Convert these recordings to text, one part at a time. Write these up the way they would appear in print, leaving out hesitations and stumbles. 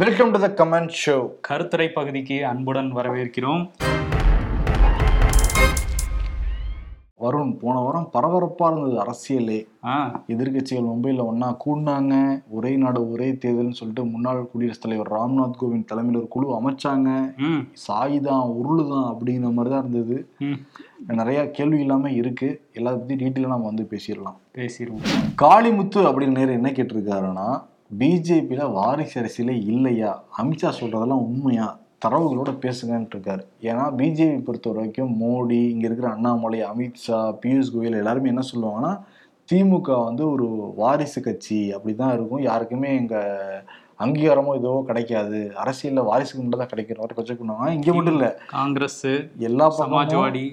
Welcome to the comments show. கருத்துரை பகுதிக்கு அன்புடன் வரவேற்கிறோம். வருண், போன வாரம் பரபரப்பாக இருந்தது அரசியலே. எதிர்கட்சிகள் மும்பையில் ஒன்றா கூடினாங்க. ஒரே நாடு ஒரே தேர்தல்னு சொல்லிட்டு முன்னாள் குடியரசுத் தலைவர் ராம்நாத் கோவிந்த் தலைமையில் ஒரு குழு அமைச்சாங்க. சாயுதான் உருளுதான் அப்படிங்கிற மாதிரி தான் இருந்தது. நிறையா கேள்வி இல்லாமல் இருக்குது. எல்லாத்த பற்றி டீட்டெயிலாக நம்ம வந்து பேசிடுவோம். காளிமுத்து அப்படின்னு நேரம் என்ன கேட்டிருக்காருன்னா, பிஜேபியில வாரிசு அரசியலே இல்லையா, அமித்ஷா சொல்றதெல்லாம் உண்மையா, தரவுகளோட பேசுங்கன்ட்டு இருக்காரு. ஏன்னா பிஜேபி பொறுத்த வரைக்கும் மோடி, இங்க இருக்கிற அண்ணாமலை, அமித்ஷா, பியூஷ் கோயல் எல்லாருமே என்ன சொல்லுவாங்கன்னா, திமுக வந்து ஒரு வாரிசு கட்சி அப்படிதான் இருக்கும், யாருக்குமே எங்க அங்கீகாரமோ ஏதோ கிடைக்காது, அரசியல்ல வாரிசுக்கு மட்டும் தான் கிடைக்கிற மாதிரி கொச்சை பண்ணுவாங்க. இங்க மட்டும் இல்ல, காங்கிரஸ் எல்லா சமாஜ்வாடி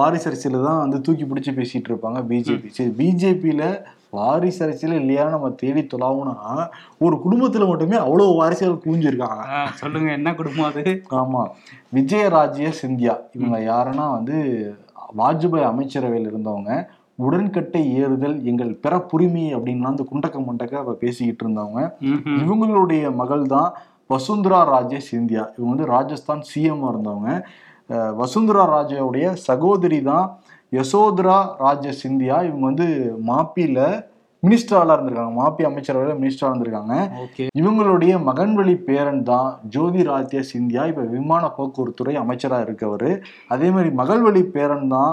வாரிசு அரசியல தான் வந்து தூக்கி பிடிச்சி பேசிட்டு இருப்பாங்க பிஜேபி. சரி, பிஜேபியில வாரிசு அரசியல் இல்லையா நம்ம தேடி தொலாவும்னா, ஒரு குடும்பத்துல மட்டுமே அவ்வளவு வாரிசுகள் குவிஞ்சிருக்காங்க. சொல்லுங்க, என்ன குடும்பம் அது? ஆமா, விஜயராஜ்ய சிந்தியா. இவங்க யாருன்னா வந்து வாஜ்பாய் அமைச்சரவையில் இருந்தவங்க. உடன்கட்டை ஏறுதல் எங்கள் பிறப்புரிமை அப்படின்னா அந்த குண்டக்க மண்டக்க பேசிக்கிட்டு இருந்தவங்க. இவங்களுடைய மகள் தான் வசுந்தரா ராஜ்ய சிந்தியா. இவங்க வந்து ராஜஸ்தான் சிஎம் இருந்தவங்க. வசுந்தரா ராஜாவுடைய சகோதரி தான் யசோதரா ராஜ சிந்தியா. இவங்க வந்து மாப்பியில மினிஸ்டராக இருந்திருக்காங்க, மாப்பி அமைச்சரவையில மினிஸ்டராக இருந்திருக்காங்க. இவங்களுடைய மகன் வழி பேரன் தான் ஜோதி ராதித்யா சிந்தியா. இப்ப விமான போக்குவரத்துறை அமைச்சராக இருக்கவர். அதே மாதிரி மகள் வழி பேரன் தான்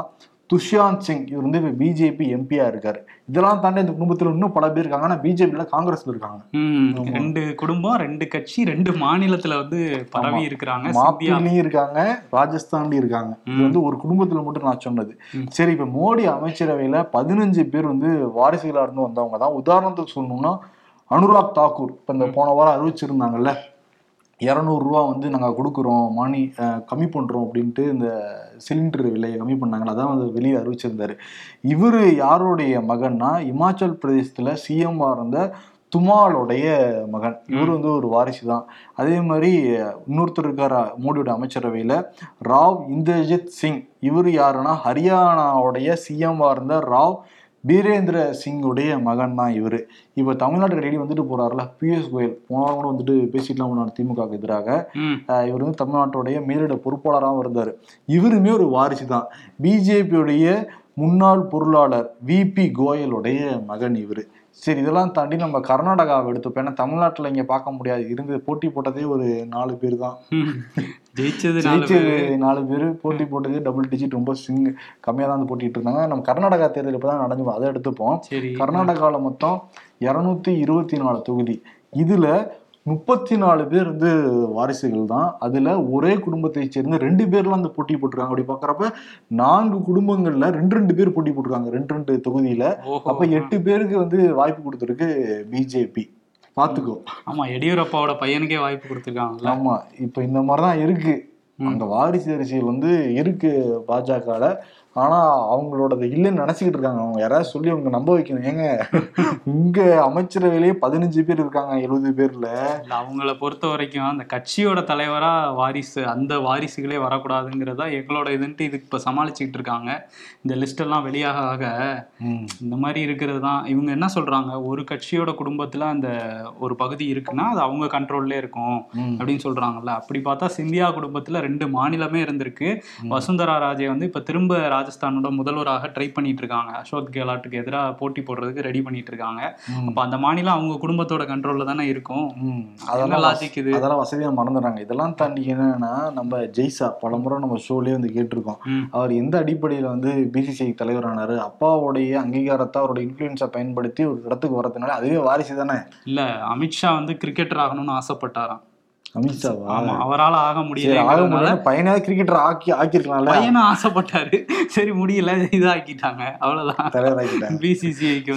துஷ்யந்த் சிங். இவர் வந்து இப்போ பிஜேபி எம்பியா இருக்காரு. இதெல்லாம் தாண்டி இந்த குடும்பத்தில் இன்னும் பல பேர் இருக்காங்க. ஆனால் பிஜேபியில காங்கிரஸ்ல இருக்காங்க. ரெண்டு குடும்பம், ரெண்டு கட்சி, ரெண்டு மாநிலத்துல வந்து பரவி இருக்கிறாங்க. மாப்பிள்ளையும் இருக்காங்க, ராஜஸ்தான்லயும் இருக்காங்க. இது வந்து ஒரு குடும்பத்துல மட்டும் நான் சொன்னது. சரி, இப்போ மோடி அமைச்சரவையில 15 பேர் வந்து வாரிசுகளா இருந்து வந்தவங்க தான். உதாரணத்துக்கு சொல்லணும்னா அனுராக் தாக்கூர். இப்போ இந்த போன வாரம் அறிவிச்சிருந்தாங்கல்ல, 200 ரூபா வந்து நாங்கள் கொடுக்குறோம், கம்மி பண்ணுறோம் அப்படின்ட்டு இந்த சிலிண்டர் விலையை கம்மி பண்ணாங்களா, அதான் வந்து வெளியே அறிவிச்சிருந்தாரு. இவர் யாருடைய மகன்னா, இமாச்சல் பிரதேசத்தில் சிஎம்மாக இருந்த துமாலுடைய மகன். இவர் வந்து ஒரு வாரிசு தான். அதே மாதிரி இன்னொருத்தர் இருக்கார மோடியோட அமைச்சரவையில் ராவ் இந்திரஜித் சிங். இவர் யாருன்னா ஹரியானாவுடைய சிஎம்மாக இருந்த ராவ் வீரேந்திர சிங்குடைய மகன் தான் இவர். இப்போ தமிழ்நாட்டுக்கு டெய்லி வந்துட்டு போறாருல பியூஷ் கோயல், போனவங்க கூட வந்துட்டு பேசிட்டுலாம் போனார் திமுகவுக்கு எதிராக. இவர் வந்து தமிழ்நாட்டுடைய மேலிட பொறுப்பாளராகவும் இருந்தார். இவருமே ஒரு வாரிசு தான். பிஜேபியுடைய முன்னாள் பொருளாளர் விபி கோயலுடைய மகன் இவர். சரி, இதெல்லாம் தாண்டி நம்ம கர்நாடகாவை எடுத்துப்போம். ஏன்னா தமிழ்நாட்டில் இங்கே பார்க்க முடியாது. இருந்து போட்டி போட்டதே ஒரு 4 பேர் தான். ஜெயிச்சது 4 பேர், போட்டி போட்டது டபுள் டிஜிட், ரொம்ப கம்மியாக தான் போட்டிட்டு இருந்தாங்க. நம்ம கர்நாடகா தேர்தல் இப்போ தான் நடந்து, அதை எடுத்துப்போம். கர்நாடகாவில் மொத்தம் 224 தொகுதி. இதில் 34 பேர் வந்து வாரிசுகள் தான். அதில் ஒரே குடும்பத்தை சேர்ந்து 2 பேர்லாம் வந்து போட்டி போட்டிருக்காங்க. அப்படி பார்க்குறப்ப 4 குடும்பங்களில் 2 பேர் போட்டி போட்டிருக்காங்க 2 தொகுதியில். அப்போ 8 பேருக்கு வந்து வாய்ப்பு கொடுத்துருக்கு பிஜேபி. பார்த்துக்கோ. ஆமாம், எடியூரப்பாவோட பையனுக்கே வாய்ப்பு கொடுத்துருக்காங்க. ஆமாம், இப்போ இந்த மாதிரி தான் இருக்குது. அந்த வாரிசு அரசியல் வந்து இருக்குது பாஜகவில். ஆனால் அவங்களோட இல்லைன்னு நினச்சிக்கிட்டு இருக்காங்க. அவங்க யாராவது சொல்லி அவங்க நம்ப வைக்கணும். ஏங்க, உங்கள் அமைச்சரவையிலேயே 15 பேர் இருக்காங்க 70 பேரில். அவங்கள பொறுத்த வரைக்கும் அந்த கட்சியோட தலைவராக வாரிசு, அந்த வாரிசுகளே வரக்கூடாதுங்கிறதா எங்களோட இதுன்ட்டு இதுக்கு இப்போ சமாளிச்சுக்கிட்டு இருக்காங்க. இந்த லிஸ்டெல்லாம் வெளியாக ஆக இந்த மாதிரி இருக்கிறது தான். இவங்க என்ன சொல்கிறாங்க, ஒரு கட்சியோட குடும்பத்தில் அந்த ஒரு பகுதி இருக்குன்னா அது அவங்க கண்ட்ரோல்லே இருக்கும் அப்படின்னு சொல்கிறாங்கல்ல. அப்படி பார்த்தா சிந்தியா குடும்பத்தில் 2 மாநிலமே இருந்திருக்கு. வசுந்தரா ராஜே வந்து இப்போ திரும்ப ராஜஸ்தானோட முதல்வராக ட்ரை பண்ணிட்டு இருக்காங்க. அசோக் கெலாட்டுக்கு எதிராக போட்டி போடுறதுக்கு ரெடி பண்ணிட்டு இருக்காங்க. அப்போ அந்த மாநிலம் அவங்க குடும்பத்தோட கண்ட்ரோல்ல தானே இருக்கும். அதெல்லாம் லாஜிக், இது அதெல்லாம் வசதியாக மறந்துடுறாங்க. இதெல்லாம் தாண்டி என்னன்னா, நம்ம ஜெய்சா பலமுறை நம்ம ஷோலேயே வந்து கேட்டிருக்கோம். அவர் எந்த அடிப்படையில் வந்து பிசிசிஐ தலைவரானார்? அப்பாவுடைய அங்கீகாரத்தை, அவருடைய இன்ஃப்ளூயன்ஸை பயன்படுத்தி ஒரு இடத்துக்கு வரதுனால அதுவே வாரிசு தானே. இல்லை, அமித்ஷா வந்து கிரிக்கெட்டர் ஆகணும்னு ஆசைப்பட்டாராம். அமித்ஷாவா? அவரால் ஆக முடியல. பையனாவது கிரிக்கெட்டர் ஆக்கியிருக்கலாம். பையனை ஆசைப்பட்டாரு, சரி முடியல, இதாக்கிட்டாங்க, அவ்வளவுதான், தலைவராக்கிட்டாங்க பிசிசிஐக்கு.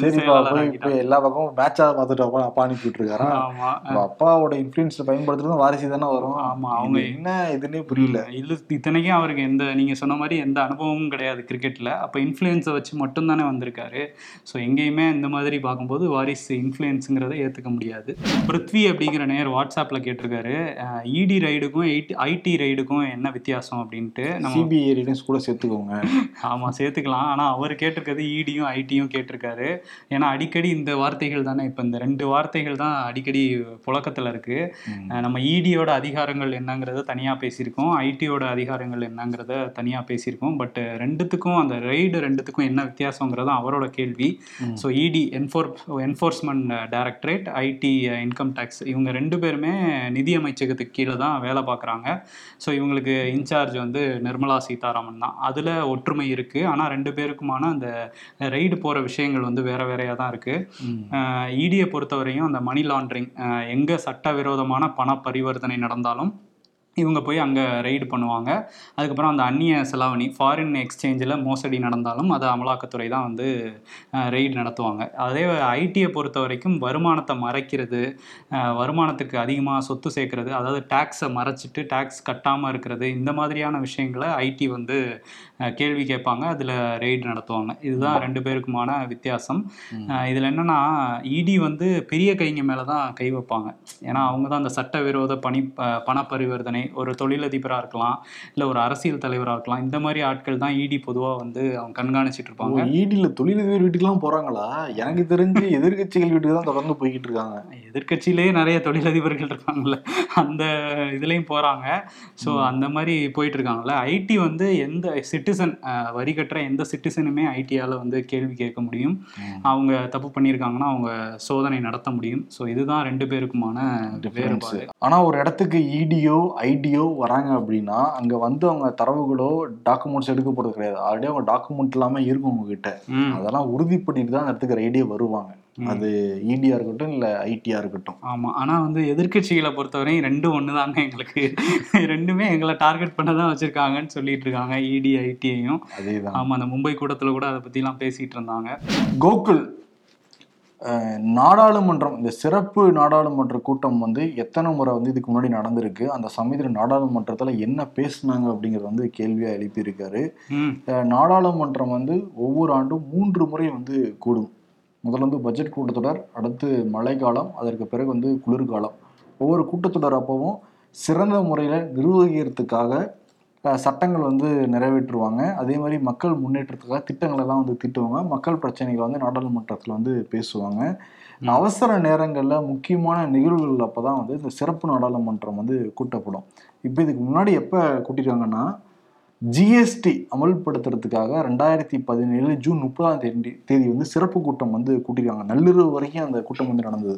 இப்போ எல்லா பக்கமும் மேட்சாக பார்த்துட்டு அப்பா அனுப்பிட்டு இருக்காரு. ஆமா, அப்பாவோட இன்ஃப்ளூயன்ஸ் பயன்படுத்துறது வாரிசு தானே வரும். ஆமா, அவங்க என்ன இதுன்னே புரியல. இல்லை, இத்தனைக்கும் அவருக்கு எந்த, நீங்க சொன்ன மாதிரி எந்த அனுபவமும் கிடையாது கிரிக்கெட்ல. அப்போ இன்ஃப்ளூயன்ஸை வச்சு மட்டும் தானே வந்திருக்காரு. ஸோ எங்கேயுமே இந்த மாதிரி பார்க்கும்போது வாரிசு இன்ஃப்ளூயன்ஸுங்கிறத ஏற்றுக்க முடியாது. பிருத்வி அப்படிங்கிற நேர் வாட்ஸ்அப்ல கேட்டிருக்காரு, இடி ரைடுக்கும் ஐடி ரைடுக்கும் என்ன வித்தியாசம் அப்படின்ட்டு நம்ம சிபிஐ ரைடுன்னு கூட சேர்த்துக்கோங்க. ஆமாம், சேர்த்துக்கலாம். ஆனால் அவர் கேட்டிருக்கிறது இடியும் ஐடியும் கேட்டிருக்காரு. ஏன்னா அடிக்கடி இந்த வார்த்தைகள் தானே, இப்போ இந்த ரெண்டு வார்த்தைகள் தான் அடிக்கடி புழக்கத்தில் இருக்குது. நம்ம இடியோட அதிகாரங்கள் என்னங்கிறத தனியாக பேசியிருக்கோம், ஐடியோட அதிகாரங்கள் என்னங்கிறத தனியாக பேசியிருக்கோம். பட் ரெண்டுத்துக்கும் அந்த ரைடு ரெண்டுத்துக்கும் என்ன வித்தியாசங்கிறதும் அவரோட கேள்வி. So ED enforcement directorate, IT income tax, இவங்க ரெண்டு பேருமே நிதியமைச்சகத்துக்கு கீழே தான் வேலை பார்க்குறாங்க. ஸோ இவங்களுக்கு இன்சார்ஜ் வந்து நிர்மலா சீதாராமன் தான். அதில் ஒற்றுமை இருக்குது. ஆனால் ரெண்டு பேருக்குமான அந்த ரெய்டு போகிற விஷயங்கள் வந்து வேறு வேறையாக தான் இருக்குது. இடியை பொறுத்தவரையும் அந்த மணி லாண்ட்ரிங், எங்கே சட்டவிரோதமான பண பரிவர்த்தனை நடந்தாலும் இவங்க போய் அங்கே ரெய்டு பண்ணுவாங்க. அதுக்கப்புறம் அந்த அந்நிய செலாவணி, ஃபாரின் எக்ஸ்சேஞ்சில் மோசடி நடந்தாலும் அதை அமலாக்கத்துறை தான் வந்து ரெய்டு நடத்துவாங்க. அதே ஐடியை பொறுத்த வரைக்கும் வருமானத்தை மறைக்கிறது, வருமானத்துக்கு அதிகமாக சொத்து சேர்க்கறது, அதாவது டேக்ஸை மறைச்சிட்டு டேக்ஸ் கட்டாமல் இருக்கிறது, இந்த மாதிரியான விஷயங்களை ஐடி வந்து கேள்வி கேட்பாங்க, அதில் ரெய்டு நடத்துவாங்க. இதுதான் ரெண்டு பேருக்குமான வித்தியாசம். இதில் என்னென்னா, இடி வந்து பெரிய கைங்க மேலே தான் கை வைப்பாங்க. ஏன்னா அவங்க தான் அந்த சட்டவிரோத பண பரிவர்த்தனை, ஒரு தொழிலதிபராக இருக்கலாம், இல்லை ஒரு அரசியல் தலைவராக இருக்கலாம், இந்த மாதிரி ஆட்கள் தான் இடி பொதுவாக வந்து அவங்க கண்காணிச்சிட்டு இருப்பாங்க. இடியில் தொழிலதிபர் வீட்டுக்குலாம் போகிறாங்களா? எனக்கு தெரிஞ்சு எதிர்கட்சிகள் வீட்டுக்கு தான் தொடர்ந்து போய்கிட்டு இருக்காங்க. எதிர்கட்சியிலேயே நிறைய தொழிலதிபர்கள் இருப்பாங்கள்ல, அந்த இதுலேயும் போகிறாங்க. ஸோ அந்த மாதிரி போயிட்டுருக்காங்கள்ல. ஐடி வந்து எந்த சிட்டிசன், வரி கட்டுற எந்த சிட்டிசனுமே ஐடியால் வந்து கேள்வி கேட்க முடியும். அவங்க தப்பு பண்ணியிருக்காங்கன்னா அவங்க சோதனை நடத்த முடியும். ஸோ இதுதான் ரெண்டு பேருக்குமான வேறுபாடு. ஆனால் ஒரு இடத்துக்கு இடியோ ஐடியோ வராங்க அப்படின்னா அங்கே வந்து அவங்க தரவுகளோ டாக்குமெண்ட்ஸ் எடுக்க போகிறது கிடையாது. ஆல்ரெடி அவங்க டாக்குமெண்ட் இல்லாமல் இருக்கும் உங்ககிட்ட, அதெல்லாம் உறுதிப்படிட்டு தான் அந்த இடத்துக்கு ஐடியா வருவாங்க. அது இடியா இருக்கட்டும் இல்லை ஐடியா இருக்கட்டும். ஆமாம், ஆனால் வந்து எதிர்கட்சிகளை பொறுத்தவரையும் ரெண்டும் ஒன்று தாங்க, எங்களுக்கு ரெண்டுமே எங்களை டார்கெட் பண்ண தான் வச்சுருக்காங்கன்னு சொல்லிட்டு இருக்காங்க, இடி ஐடியையும். அதே தான். ஆமாம், அந்த மும்பை கூட்டத்தில் கூட அதை பற்றிலாம் பேசிகிட்டு இருந்தாங்க. கோகுல், நாடாளுமன்றம், இந்த சிறப்பு நாடாளுமன்ற கூட்டம் வந்து எத்தனை முறை வந்து இதுக்கு முன்னாடி நடந்திருக்கு, அந்த சமயத்தில் நாடாளுமன்றத்தில் என்ன பேசினாங்க அப்படிங்கிறது வந்து கேள்வியாக எழுப்பியிருக்காரு. நாடாளுமன்றம் வந்து ஒவ்வொரு ஆண்டும் 3 முறை வந்து கூடும். முதல்ல வந்து பட்ஜெட் கூட்டத்தொடர், அடுத்து மழைக்காலம், அதற்கு பிறகு வந்து குளிர்காலம். ஒவ்வொரு கூட்டத்தொடர் அப்பவும் சிறந்த முறையில் நிர்வகிக்கிறதுக்காக சட்டங்கள் வந்து நிறைவேற்றுவாங்க. அதே மாதிரி மக்கள் முன்னேற்றத்துக்காக திட்டங்களெல்லாம் வந்து தீட்டுவாங்க. மக்கள் பிரச்சனைகளை வந்து நாடாளுமன்றத்தில் வந்து பேசுவாங்க. அவசர நேரங்களில் முக்கியமான நிகழ்வுகள் அப்போ தான் வந்து இந்த சிறப்பு நாடாளுமன்றம் வந்து கூட்டப்படும். இப்போ இதுக்கு முன்னாடி எப்போ கூட்டியிருக்காங்கன்னா, ஜிஎஸ்டி அமல்படுத்துறதுக்காக 2017 ஜூன் 30 வந்து சிறப்பு கூட்டம் வந்து கூட்டியிருக்காங்க. நள்ளிரவு வரைக்கும் அந்த கூட்டம் வந்து நடந்தது.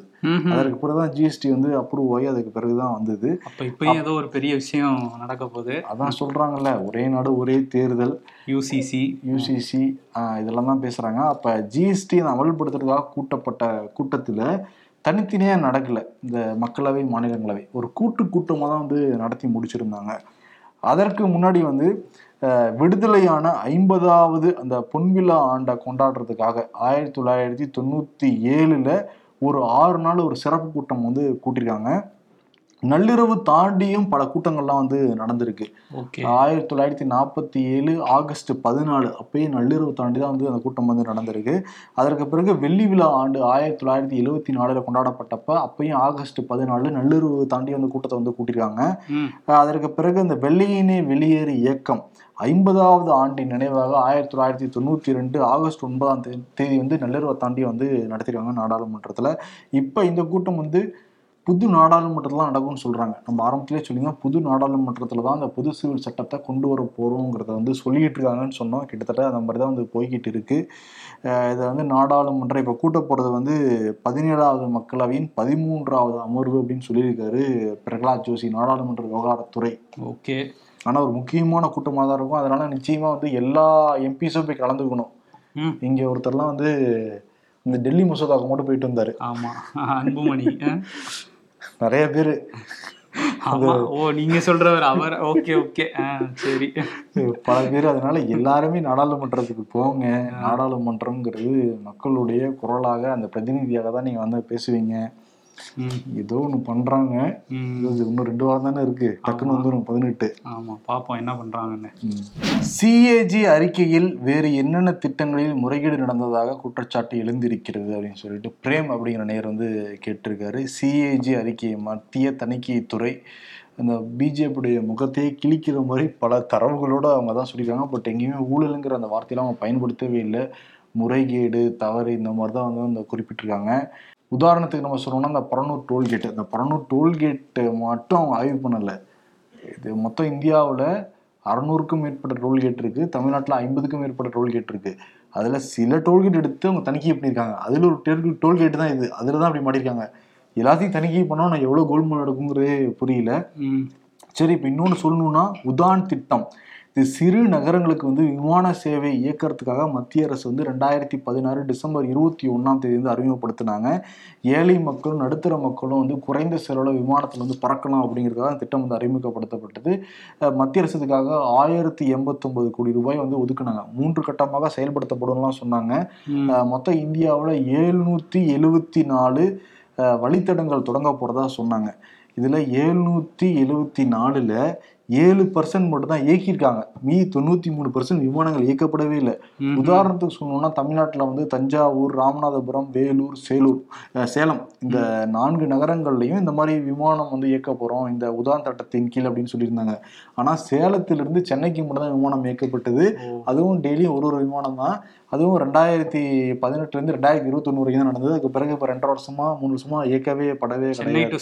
அதற்கு பிறகுதான் ஜிஎஸ்டி வந்து அப்ரூவ் ஆகி அதுக்கு பிறகுதான் வந்தது. அப்ப இப்பயும் ஏதோ ஒரு பெரிய விஷயம் நடக்க போகுது. அதான் சொல்றாங்கல்ல, ஒரே நாடு ஒரே தேர்தல், யூசிசி இதெல்லாம் தான் பேசுறாங்க. அப்ப ஜிஎஸ்டி அமல்படுத்துறதுக்காக கூட்டப்பட்ட கூட்டத்துல தனித்தனியா நடக்கல, இந்த மக்களவை மாநிலங்களவை ஒரு கூட்டமாக தான் வந்து நடத்தி முடிச்சிருந்தாங்க. அதற்கு முன்னாடி வந்து விடுதலையான 50வது அந்த பொன்விழா ஆண்டை கொண்டாடுறதுக்காக 1997 ஒரு 6 நாள் ஒரு சிறப்பு கூட்டம் வந்து கூட்டியிருக்காங்க. நள்ளிரவு தாண்டியும் பல கூட்டங்கள்லாம் வந்து நடந்திருக்கு. 1947 ஆகஸ்ட் 14 அப்பயே நள்ளிரவு தாண்டி தான் வந்து அந்த கூட்டம் வந்து நடந்திருக்கு. அதற்கு பிறகு வெள்ளி விழா ஆண்டு 1974 கொண்டாடப்பட்டப்ப அப்பயும் ஆகஸ்ட் 14 நள்ளிரவு தாண்டி வந்து கூட்டத்தை வந்து கூட்டியிருக்காங்க. அதற்கு பிறகு இந்த வெள்ளையினே வெளியேறு இயக்கம் 50வது ஆண்டின் நினைவாக 1992 ஆகஸ்ட் 9 வந்து நள்ளிரவை தாண்டி வந்து நடத்திருக்காங்க நாடாளுமன்றத்தில். இப்போ இந்த கூட்டம் வந்து புது நாடாளுமன்றத்தில் நடக்கும்னு சொல்கிறாங்க. நம்ம ஆரம்பத்திலேயே சொல்லிங்கன்னா புது நாடாளுமன்றத்தில் தான் அந்த புது சிவில் சட்டத்தை கொண்டு வர போகிறோங்கிறத வந்து சொல்லிக்கிட்டு இருக்காங்கன்னு சொன்னோம். கிட்டத்தட்ட அந்த மாதிரி தான் வந்து போய்கிட்டு இருக்குது. இதை வந்து நாடாளுமன்றம் இப்போ கூட்ட போகிறது வந்து 17வது மக்களவையின் 13வது அமர்வு அப்படின்னு சொல்லியிருக்காரு பிரகலாத் ஜோஷி, நாடாளுமன்ற விவகாரத்துறை. ஓகே, ஆனால் ஒரு முக்கியமான கூட்டமாக தான் இருக்கும். அதனால் நிச்சயமாக வந்து எல்லா எம்பிஸும் போய் கலந்துக்கணும். இங்கே ஒருத்தர்லாம் வந்து இந்த டெல்லி மசோதாவுக்கு மட்டும் போயிட்டு வந்தார். ஆமாம், அன்புமணி. நிறைய பேர் பல பேர். அதனால எல்லாருமே நாடாளுமன்றத்துக்கு போங்க. நாடாளுமன்றம்ங்கிறது மக்களுடைய குரலாக, அந்த பிரதிநிதியாக தான் நீங்க வந்து பேசுவீங்க. ஏதோ ஒன்று பண்ணுறாங்க. இன்னும் 2 வாரம் தானே இருக்கு, டக்குன்னு வந்துடும் 18. ஆமாம், பார்ப்போம் என்ன பண்ணுறாங்கன்னு. சிஏஜி அறிக்கையில் வேறு என்னென்ன திட்டங்களில் முறைகேடு நடந்ததாக குற்றச்சாட்டு எழுந்திருக்கிறது அப்படின்னு சொல்லிட்டு பிரேம் அப்படிங்கிற நேர் வந்து கேட்டிருக்காரு. சிஏஜி அறிக்கையை மத்திய தணிக்கைத்துறை அந்த பிஜேபியுடைய முகத்தையே கிழிக்கிற மாதிரி பல தரவுகளோடு அவங்க தான் சொல்லியிருக்காங்க. பட் எங்கேயுமே ஊழலுங்கிற அந்த வார்த்தையெல்லாம் அவங்க பயன்படுத்தவே இல்லை. முறைகேடு, தவறு, இந்த மாதிரி தான் வந்து அந்த குறிப்பிட்டிருக்காங்க. உதாரணத்துக்கு நம்ம சொன்னோம்னா அந்த பரநூறு டோல்கேட்டை மட்டும் அவங்க ஆய்வு பண்ணலை. இது மொத்தம் இந்தியாவில் 600க்கும் மேற்பட்ட டோல்கேட் இருக்குது, தமிழ்நாட்டில் 50க்கும் மேற்பட்ட டோல்கேட் இருக்குது. அதில் சில டோல்கேட் எடுத்து அவங்க தணிக்கை பண்ணியிருக்காங்க. அதில் ஒரு டோல்கேட்டு தான் இது, அதில் தான் அப்படி மாட்டியிருக்காங்க. எல்லாத்தையும் தணிக்கை பண்ணால் நான் எவ்வளோ கோல்மால் எடுக்குங்கிறதே புரியல. சரி, இப்போ இன்னொன்று சொல்லணுன்னா உதான் திட்டம், இது சிறு நகரங்களுக்கு வந்து விமான சேவை இயக்கிறதுக்காக மத்திய அரசு வந்து 2016 டிசம்பர் 21 வந்து அறிமுகப்படுத்தினாங்க. ஏழை மக்களும் நடுத்தர மக்களும் வந்து குறைந்த செலவில் விமானத்தில் வந்து பறக்கலாம் அப்படிங்கிறதுக்காக அந்த திட்டம் வந்து அறிமுகப்படுத்தப்பட்டது. மத்திய அரசுக்காக 1089 கோடி ரூபாய் வந்து ஒதுக்குனாங்க. 3 கட்டமாக செயல்படுத்தப்படும்லாம் சொன்னாங்க. மொத்தம் இந்தியாவில் 774 வழித்தடங்கள் தொடங்க போகிறதா சொன்னாங்க. இதில் 774ல் 7% மட்டும்தான் இயக்கியிருக்காங்க. மீதி 93% விமானங்கள் இயக்கப்படவே இல்லை. உதாரணத்துக்கு சொன்னோம்னா தமிழ்நாட்டில் வந்து தஞ்சாவூர், ராமநாதபுரம், வேலூர், சேலம் இந்த 4 நகரங்கள்லையும் இந்த மாதிரி விமானம் வந்து இயக்க போகிறோம் இந்த உதான் திட்டத்தின் கீழ் அப்படின்னு சொல்லியிருந்தாங்க. ஆனால் சேலத்திலிருந்து சென்னைக்கு மட்டும்தான் விமானம் இயக்கப்பட்டது. அதுவும் டெய்லியும் ஒரு விமானம் தான். அதுவும் 2018 2021 வரைக்கும் தான் நடந்தது. அதுக்கு பிறகு இப்போ 2 வருஷமா 3 வருஷமா இயக்கவே படவே கிடையாது. Chennai to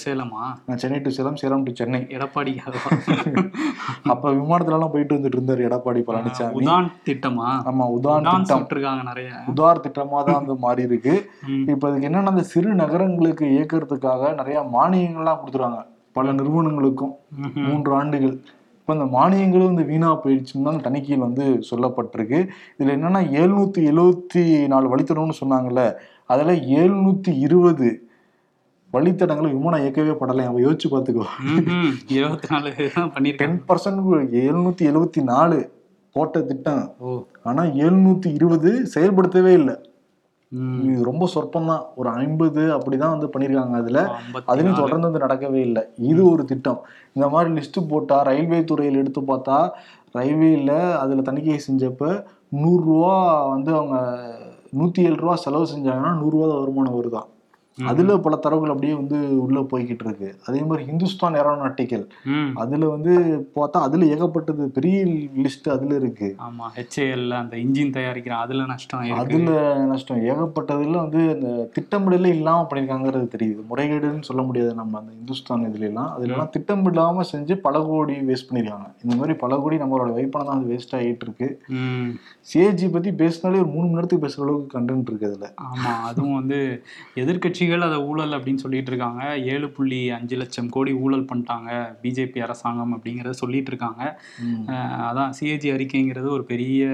Salem, Salem to Chennai. எடப்பாடி அப்ப விமானத்துலாம் போயிட்டு வந்துட்டு இருந்தாரு எடப்பாடி பழனிசாமி. உதான் திட்டமா தான் வந்து மாறி இருக்கு. இப்ப அதுக்கு என்னன்னா அந்த சிறு நகரங்களுக்கு இயக்கிறதுக்காக நிறைய மானியங்கள்லாம் கொடுத்துருவாங்க பல நிறுவனங்களுக்கும் 3 ஆண்டுகள். இப்போ இந்த மானியங்களும் வந்து வீணாக போயிடுச்சுன்னு அந்த தணிக்கையில் வந்து சொல்லப்பட்டிருக்கு. இதில் என்னென்னா 774 வழித்தடம்னு சொன்னாங்கல்ல, அதில் 720 வழித்தடங்களும் விமானம் இயக்கவே படலை. அவன் யோசிச்சு பார்த்துக்கோ. 74 10% 774 போட்ட திட்டம், ஆனால் 720 செயல்படுத்தவே இல்லை. இது ரொம்ப சொற்பம்தான், ஒரு 50 அப்படிதான் வந்து பண்ணியிருக்காங்க. அதுலயும் தொடர்ந்து வந்து நடக்கவே இல்லை. இது ஒரு திட்டம். இந்த மாதிரி லிஸ்ட் போட்டா ரயில்வே துறையில் எடுத்து பார்த்தா ரயில்வேல அதுல தணிக்கை செஞ்சப்ப 100 ரூபா வந்து அவங்க 107 ரூபா செலவு செஞ்சாங்கன்னா 100 ரூபா தான் வருமானம் வருதான். அதுல பல தரவுகள் அப்படியே வந்து உள்ள போய்கிட்டு இருக்கு. அதே மாதிரி ஹிந்துஸ்தான் ஏரோநாட்டிக்கல் அதுல வந்து பார்த்தா அதுல ஏகப்பட்டது பெரிய லிஸ்ட் அதுல இருக்கு. ஆமா, HAL அந்த இன்ஜின் தயாரிக்கிறேன் அதுல நஷ்டம் ஏகப்பட்டதுல வந்து அந்த திட்டமிடல இல்லாம பண்ணிருக்காங்கிறது தெரியுது. முறைகேடுன்னு சொல்ல முடியாது நம்ம அந்த ஹிந்துஸ்தான் இதுலாம். அதுலாம் திட்டமிடாம செஞ்சு பல கோடி வேஸ்ட் பண்ணிருக்காங்க. இந்த மாதிரி பல கோடி நம்மளோட வைப்பனை தான் அது வேஸ்ட் ஆகிட்டு இருக்கு. CAG பத்தி பேசினாலே ஒரு 3 மணி நேரத்துக்கு பேசுற அளவுக்கு கண்டென்ட் இருக்கு அதுல. ஆமா, அதுவும் வந்து எதிர்கட்சி அதை ஊழல் அப்படின்னு சொல்லிட்டு இருக்காங்க. 7.5 லட்சம் கோடி ஊழல் பண்ணிட்டாங்க பிஜேபி அரசாங்கம் அப்படிங்கறத சொல்லிட்டு இருக்காங்க. அதான் சிஏஜி அறிக்கைங்கிறது ஒரு பெரிய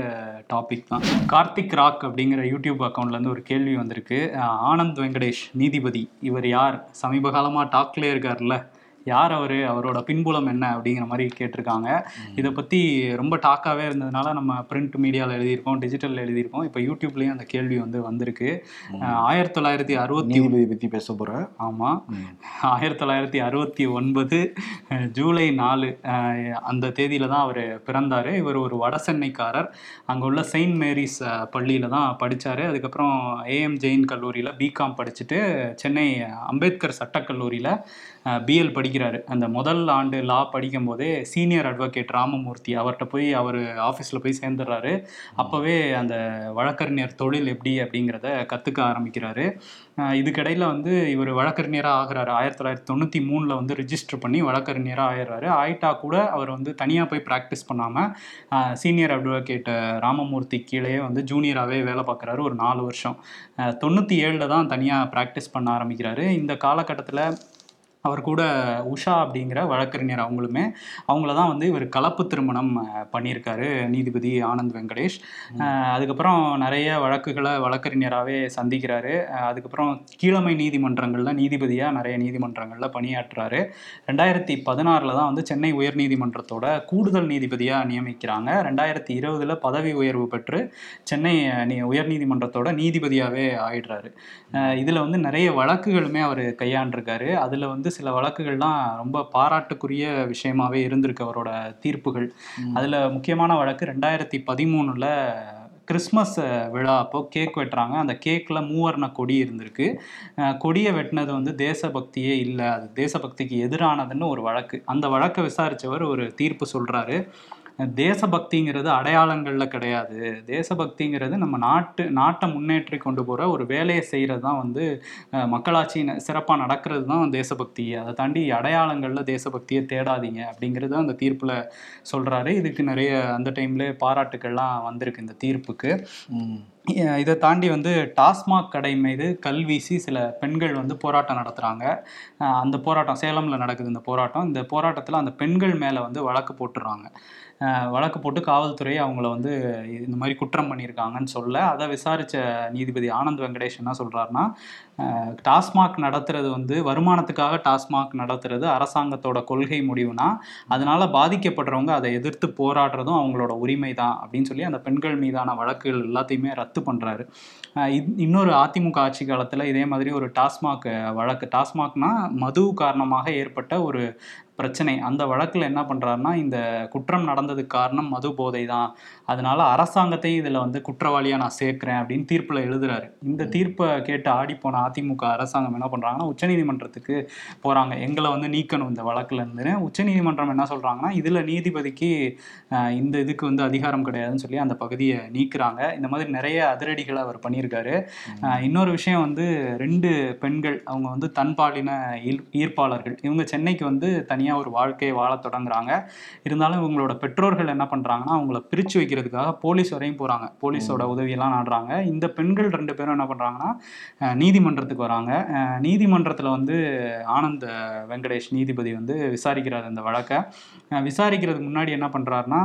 டாபிக் தான். கார்த்திக் ராக் அப்படிங்கிற யூடியூப் அக்கௌண்ட்ல இருந்து ஒரு கேள்வி வந்திருக்கு. ஆனந்த் வெங்கடேஷ் நீதிபதி, இவர் யார்? சமீப காலமா டாக்லேயே இருக்காருல்ல, யார் அவர், அவரோட பின்புலம் என்ன அப்படிங்கிற மாதிரி கேட்டிருக்காங்க. இதை பற்றி ரொம்ப டாக்காகவே இருந்ததுனால நம்ம பிரிண்ட் மீடியாவில் எழுதியிருக்கோம், டிஜிட்டலில் எழுதியிருக்கோம். இப்போ யூடியூப்லேயும் அந்த கேள்வி வந்து வந்திருக்கு. 1960 பற்றி பேச போகிறேன். ஆமாம், 1969 ஜூலை 4 அந்த தேதியில் தான் அவர் பிறந்தார். இவர் ஒரு வட சென்னைக்காரர். அங்கே உள்ள செயின்ட் மேரிஸ் பள்ளியில் தான் படித்தார். அதுக்கப்புறம் AM ஜெயின் கல்லூரியில் பிகாம் படிச்சுட்டு சென்னை அம்பேத்கர் சட்டக்கல்லூரியில் BL படிக்கிறாரு. அந்த முதல் ஆண்டு லா படிக்கும் போதே சீனியர் அட்வொகேட் ராமமூர்த்தி அவர்கிட்ட போய் அவர் ஆஃபீஸில் போய் சேர்ந்துடுறாரு. அப்போவே அந்த வழக்கறிஞர் தொழில் எப்படி அப்படிங்கிறத கற்றுக்க ஆரம்பிக்கிறாரு. இதுக்கிடையில் வந்து இவர் வழக்கறிஞராக ஆகிறாரு. 1993 வந்து ரிஜிஸ்டர் பண்ணி வழக்கறிஞராக ஆயிடுறாரு. ஆயிட்டா கூட அவர் வந்து தனியாக போய் ப்ராக்டிஸ் பண்ணாமல் சீனியர் அட்வொகேட் ராமமூர்த்தி கீழே வந்து ஜூனியராகவே வேலை பார்க்குறாரு ஒரு 4 வருஷம். 1997 தான் தனியாக ப்ராக்டிஸ் பண்ண ஆரம்பிக்கிறாரு. இந்த காலகட்டத்தில் அவர் கூட உஷா அப்படிங்கிற வழக்கறிஞர் அவங்களுமே அவங்கள தான் வந்து இவர் கலப்பு திருமணம் பண்ணியிருக்காரு நீதிபதி ஆனந்த் வெங்கடேஷ். அதுக்கப்புறம் நிறைய வழக்குகளை வழக்கறிஞராகவே சந்திக்கிறாரு. அதுக்கப்புறம் கீழமை நீதிமன்றங்களில் நீதிபதியாக நிறைய நீதிமன்றங்களில் பணியாற்றுறாரு. 2016 தான் வந்து சென்னை உயர்நீதிமன்றத்தோட கூடுதல் நீதிபதியாக நியமிக்கிறாங்க. 2020 பதவி உயர்வு பெற்று சென்னை உயர்நீதிமன்றத்தோட நீதிபதியாகவே ஆயிடுறாரு. இதில் வந்து நிறைய வழக்குகளுமே அவர் கையாண்டிருக்காரு. அதில் வந்து சில வழக்குகள்லாம் ரொம்ப பாராட்டுக்குரிய விஷயமாவே இருந்திருக்கு அவரோட தீர்ப்புகள். அதில் முக்கியமான வழக்கு 2013 கிறிஸ்மஸ் விழா அப்போ கேக் வெட்டுறாங்க. அந்த கேக்கில் மூவர்ண கொடி இருந்திருக்கு. கொடியை வெட்டினது வந்து தேசபக்தியே இல்லை, அது தேசபக்திக்கு எதிரானதுன்னு ஒரு வழக்கு. அந்த வழக்கை விசாரித்தவர் ஒரு தீர்ப்பு சொல்கிறாரு, தேசபக்திங்கிறது அடையாளங்களில் கிடையாது, தேசபக்திங்கிறது நம்ம நாட்டை முன்னேற்றி கொண்டு போகிற ஒரு வேலையை செய்கிறது தான் வந்து மக்களாட்சி சிறப்பாக நடக்கிறது தான் தேசபக்தி. அதை தாண்டி அடையாளங்களில் தேசபக்தியை தேடாதீங்க அப்படிங்கிறது அந்த தீர்ப்பில் சொல்கிறாரு. இதுக்கு நிறைய அந்த டைம்லேயே பாராட்டுக்கள்லாம் வந்திருக்கு இந்த தீர்ப்புக்கு. இதை தாண்டி வந்து டாஸ்மாக் கடை மீது கல்வீசி சில பெண்கள் வந்து போராட்டம் நடத்துகிறாங்க. அந்த போராட்டம் சேலமில் நடக்குது. இந்த போராட்டத்தில் அந்த பெண்கள் மேலே வந்து வழக்கு போட்டுடுறாங்க. வழக்கு போட்டு காவல்துறை அவங்கள வந்து இந்த மாதிரி குற்றம் பண்ணியிருக்காங்கன்னு சொல்ல, அதை விசாரித்த நீதிபதி ஆனந்த் வெங்கடேஷ் என்ன சொல்கிறாருன்னா, டாஸ்மாக் நடத்துறது வந்து வருமானத்துக்காக டாஸ்மாக் நடத்துறது அரசாங்கத்தோட கொள்கை முடிவுனா அதனால் பாதிக்கப்படுறவங்க அதை எதிர்த்து போராடுறதும் அவங்களோட உரிமை தான் அப்படின்னு சொல்லி அந்த பெண்கள் மீதான வழக்குகள் எல்லாத்தையுமே ரத்து பண்ணுறாரு. இன்னொரு அதிமுக ஆட்சி காலத்தில் இதே மாதிரி ஒரு டாஸ்மாக் வழக்கு, டாஸ்மாக்னா மது காரணமாக ஏற்பட்ட ஒரு பிரச்சனை, அந்த வழக்கில் என்ன பண்ணுறாருன்னா, இந்த குற்றம் நடந்ததுக்கு காரணம் மது போதை தான், அதனால அரசாங்கத்தையும் இதில் வந்து குற்றவாளியாக நான் சேர்க்குறேன் அப்படின்னு தீர்ப்பில் எழுதுறாரு. இந்த தீர்ப்பை கேட்டு ஆடிப்போன அதிமுக அரசாங்கம் என்ன பண்ணுறாங்கன்னா உச்சநீதிமன்றத்துக்கு போகிறாங்க, எங்களை வந்து நீக்கணும் இந்த வழக்கில் இருந்து. உச்சநீதிமன்றம் என்ன சொல்கிறாங்கன்னா, இதில் நீதிபதிக்கு இந்த இதுக்கு வந்து அதிகாரம் கிடையாதுன்னு சொல்லி அந்த பகுதியை நீக்கிறாங்க. இந்த மாதிரி நிறைய அதிரடிகளை அவர் பண்ணியிருக்காரு. இன்னொரு விஷயம் வந்து 2 பெண்கள், அவங்க வந்து தன்பாலின ஈர்ப்பாளர்கள், இவங்க சென்னைக்கு வந்து தனி ஒரு வாழ்க்கையை வாழ தொடங்குறாங்க. இருந்தாலும் இவங்களோட பெற்றோர்கள் என்ன பண்றாங்கன்னா அவங்கள பிரிச்சு வைக்கிறதுக்காக போலீஸ் வரையும் போறாங்க, போலீஸோட உதவியெல்லாம் நாடுறாங்க. இந்த பெண்கள் 2 பேரும் என்ன பண்றாங்கன்னா நீதிமன்றத்துக்கு வராங்க. நீதிமன்றத்தில் வந்து ஆனந்த் வெங்கடேஷ் நீதிபதி வந்து விசாரிக்கிறார் இந்த வழக்கை. விசாரிக்கிறதுக்கு முன்னாடி என்ன பண்றாருன்னா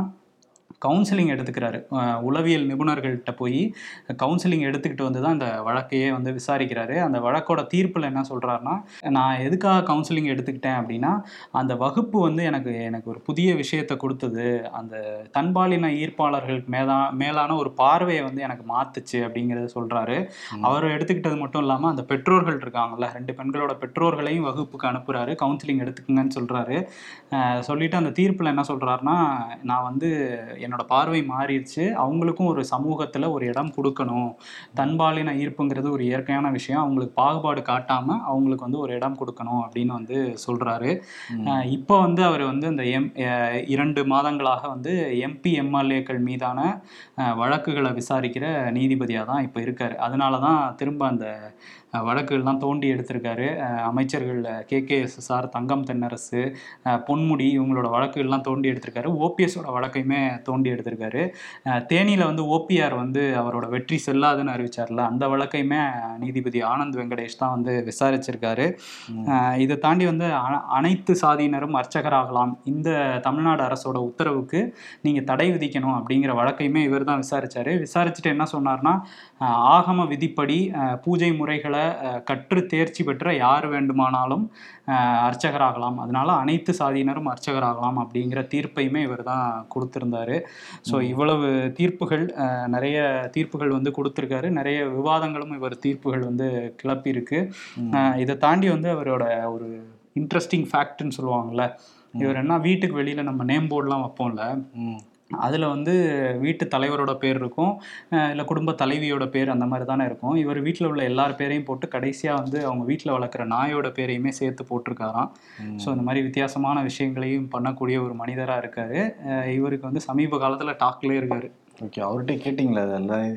கவுன்சிலிங் எடுத்துக்கிறாரு. உளவியல் நிபுணர்கள்ட்ட போய் கவுன்சிலிங் எடுத்துக்கிட்டு வந்து தான் இந்த வழக்கையே வந்து விசாரிக்கிறாரு. அந்த வழக்கோட தீர்ப்பில் என்ன சொல்கிறாருன்னா, நான் எதுக்காக கவுன்சிலிங் எடுத்துக்கிட்டேன் அப்படின்னா, அந்த வகுப்பு வந்து எனக்கு ஒரு புதிய விஷயத்தை கொடுத்தது, அந்த தன்பாலின ஈர்ப்பாளர்களுக்கு மேலான ஒரு பார்வையை வந்து எனக்கு மாற்றுச்சு அப்படிங்கிறத சொல்கிறாரு. அவர் எடுத்துக்கிட்டது மட்டும் இல்லாமல் அந்த பெற்றோர்கள் இருக்காங்கல்ல, 2 பெண்களோட பெற்றோர்களையும் வகுப்புக்கு அனுப்புகிறாரு, கவுன்சிலிங் எடுத்துக்குங்கன்னு சொல்கிறாரு. சொல்லிவிட்டு அந்த தீர்ப்பில் என்ன சொல்கிறாருன்னா, நான் வந்து என்னோட பார்வை மாறிடுச்சு, அவங்களுக்கும் ஒரு சமூகத்தில் ஒரு இடம் கொடுக்கணும், தன்பாலின ஈர்ப்புங்கிறது ஒரு இயற்கையான விஷயம், அவங்களுக்கு பாகுபாடு காட்டாமல் அவங்களுக்கு வந்து ஒரு இடம் கொடுக்கணும் அப்படின்னு வந்து சொல்கிறாரு. இப்போ வந்து அவர் வந்து அந்த 2 மாதங்களாக வந்து எம்பி எம்எல்ஏக்கள் மீதான வழக்குகளை விசாரிக்கிற நீதிபதியாக தான் இப்போ இருக்கார். அதனால தான் திரும்ப அந்த வழக்குகள்லாம் தோண்டி எடுத்திருக்காரு. அமைச்சர்கள் KK S S R, Thangam Thennarasu, Ponmudi இவங்களோட வழக்குகள்லாம் தோண்டி எடுத்திருக்காரு. ஓபிஎஸோட வழக்கையுமே தோண்டி எடுத்திருக்காரு. தேனியில் வந்து ஓபிஆர் வந்து அவரோட வெற்றி செல்லாதுன்னு அறிவிச்சார்ல, அந்த வழக்கையுமே நீதிபதி ஆனந்த் வெங்கடேஷ் தான் வந்து விசாரிச்சிருக்காரு. இதை தாண்டி வந்து அனைத்து சாதியினரும் அர்ச்சகராகலாம், இந்த தமிழ்நாடு அரசோட உத்தரவுக்கு நீங்கள் தடை விதிக்கணும் அப்படிங்கிற வழக்கையுமே இவர் தான் விசாரித்தார். விசாரிச்சுட்டு என்ன சொன்னார்னா, ஆகம விதிப்படி பூஜை முறைகளை கற்று தேர்ச்சி பெற்ற யார் வேண்டுமானாலும் அர்ச்சகராகலாம், அதனால அனைத்து சாதியினரும் அர்ச்சகராகலாம் அப்படிங்கிற தீர்ப்பையுமே இவர் தான் கொடுத்திருந்தாரு. ஸோ இவ்வளவு தீர்ப்புகள், நிறைய தீர்ப்புகள் வந்து கொடுத்திருக்காரு. நிறைய விவாதங்களும் இவர் தீர்ப்புகள் வந்து கிளப்பி இருக்கு. இதை தாண்டி வந்து அவரோட ஒரு இன்ட்ரெஸ்டிங் ஃபேக்ட்ன்னு சொல்லுவாங்கல்ல, இவர் என்ன வீட்டுக்கு வெளியில நம்ம நேம் போர்டெலாம் வைப்போம்ல, அதில் வந்து வீட்டு தலைவரோட பேர் இருக்கும், இல்லை குடும்ப தலைவியோட பேர், அந்த மாதிரி தானே இருக்கும். இவர் வீட்டில் உள்ள எல்லார் பேரையும் போட்டு கடைசியாக வந்து அவங்க வீட்டில் வளர்க்குற நாயோட பேரையுமே சேர்த்து போட்டிருக்காராம். ஸோ இந்த மாதிரி வித்தியாசமான விஷயங்களையும் பண்ணக்கூடிய ஒரு மனிதராக இருக்கார். இவருக்கு வந்து சமீப காலத்தில் டாக்லேயே இருக்கார். ஓகே, அவர்கிட்ட கேட்டிங்களா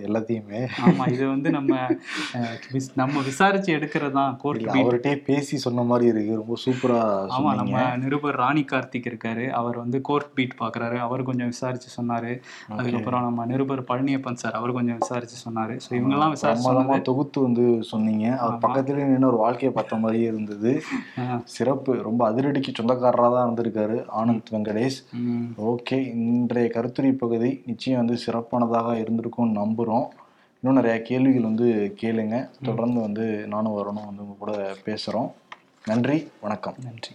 எல்லாத்தையுமே? ஆமாம், இது வந்து நம்ம விசாரிச்சு எடுக்கிறது தான். கோர்ட்டில் அவர்கிட்டே பேசி சொன்ன மாதிரி இருக்குது, ரொம்ப சூப்பராக. ஆமாம், நம்ம நிருபர் ராணி கார்த்திக் இருக்கார், அவர் வந்து கோர்ட் பீட் பார்க்குறாரு, அவர் கொஞ்சம் விசாரித்து சொன்னார். அதுக்கப்புறம் நம்ம நிருபர் பழனியப்பன் சார், அவர் கொஞ்சம் விசாரித்து சொன்னார். ஸோ இவங்கெல்லாம் விசாரிச்சு தொகுத்து வந்து சொன்னீங்க. அவர் பக்கத்துலேயே நின்று ஒரு வாழ்க்கையை பார்த்த மாதிரியே இருந்தது. சிறப்பு, ரொம்ப அதிரடிக்கு சொந்தக்காரராக தான் இருந்திருக்காரு ஆனந்த் வெங்கடேஷ். ஓகே, இன்றைய கருத்துரை பகுதி நிச்சயம் வந்து சிறப்பானதாக இருந்திருக்கும்னு நம்புகிறோம். இன்னும் நிறையா கேள்விகள் வந்து கேளுங்க. தொடர்ந்து வந்து நானும் வரணும் வந்து உங்க கூட பேசுகிறோம். நன்றி, வணக்கம். நன்றி.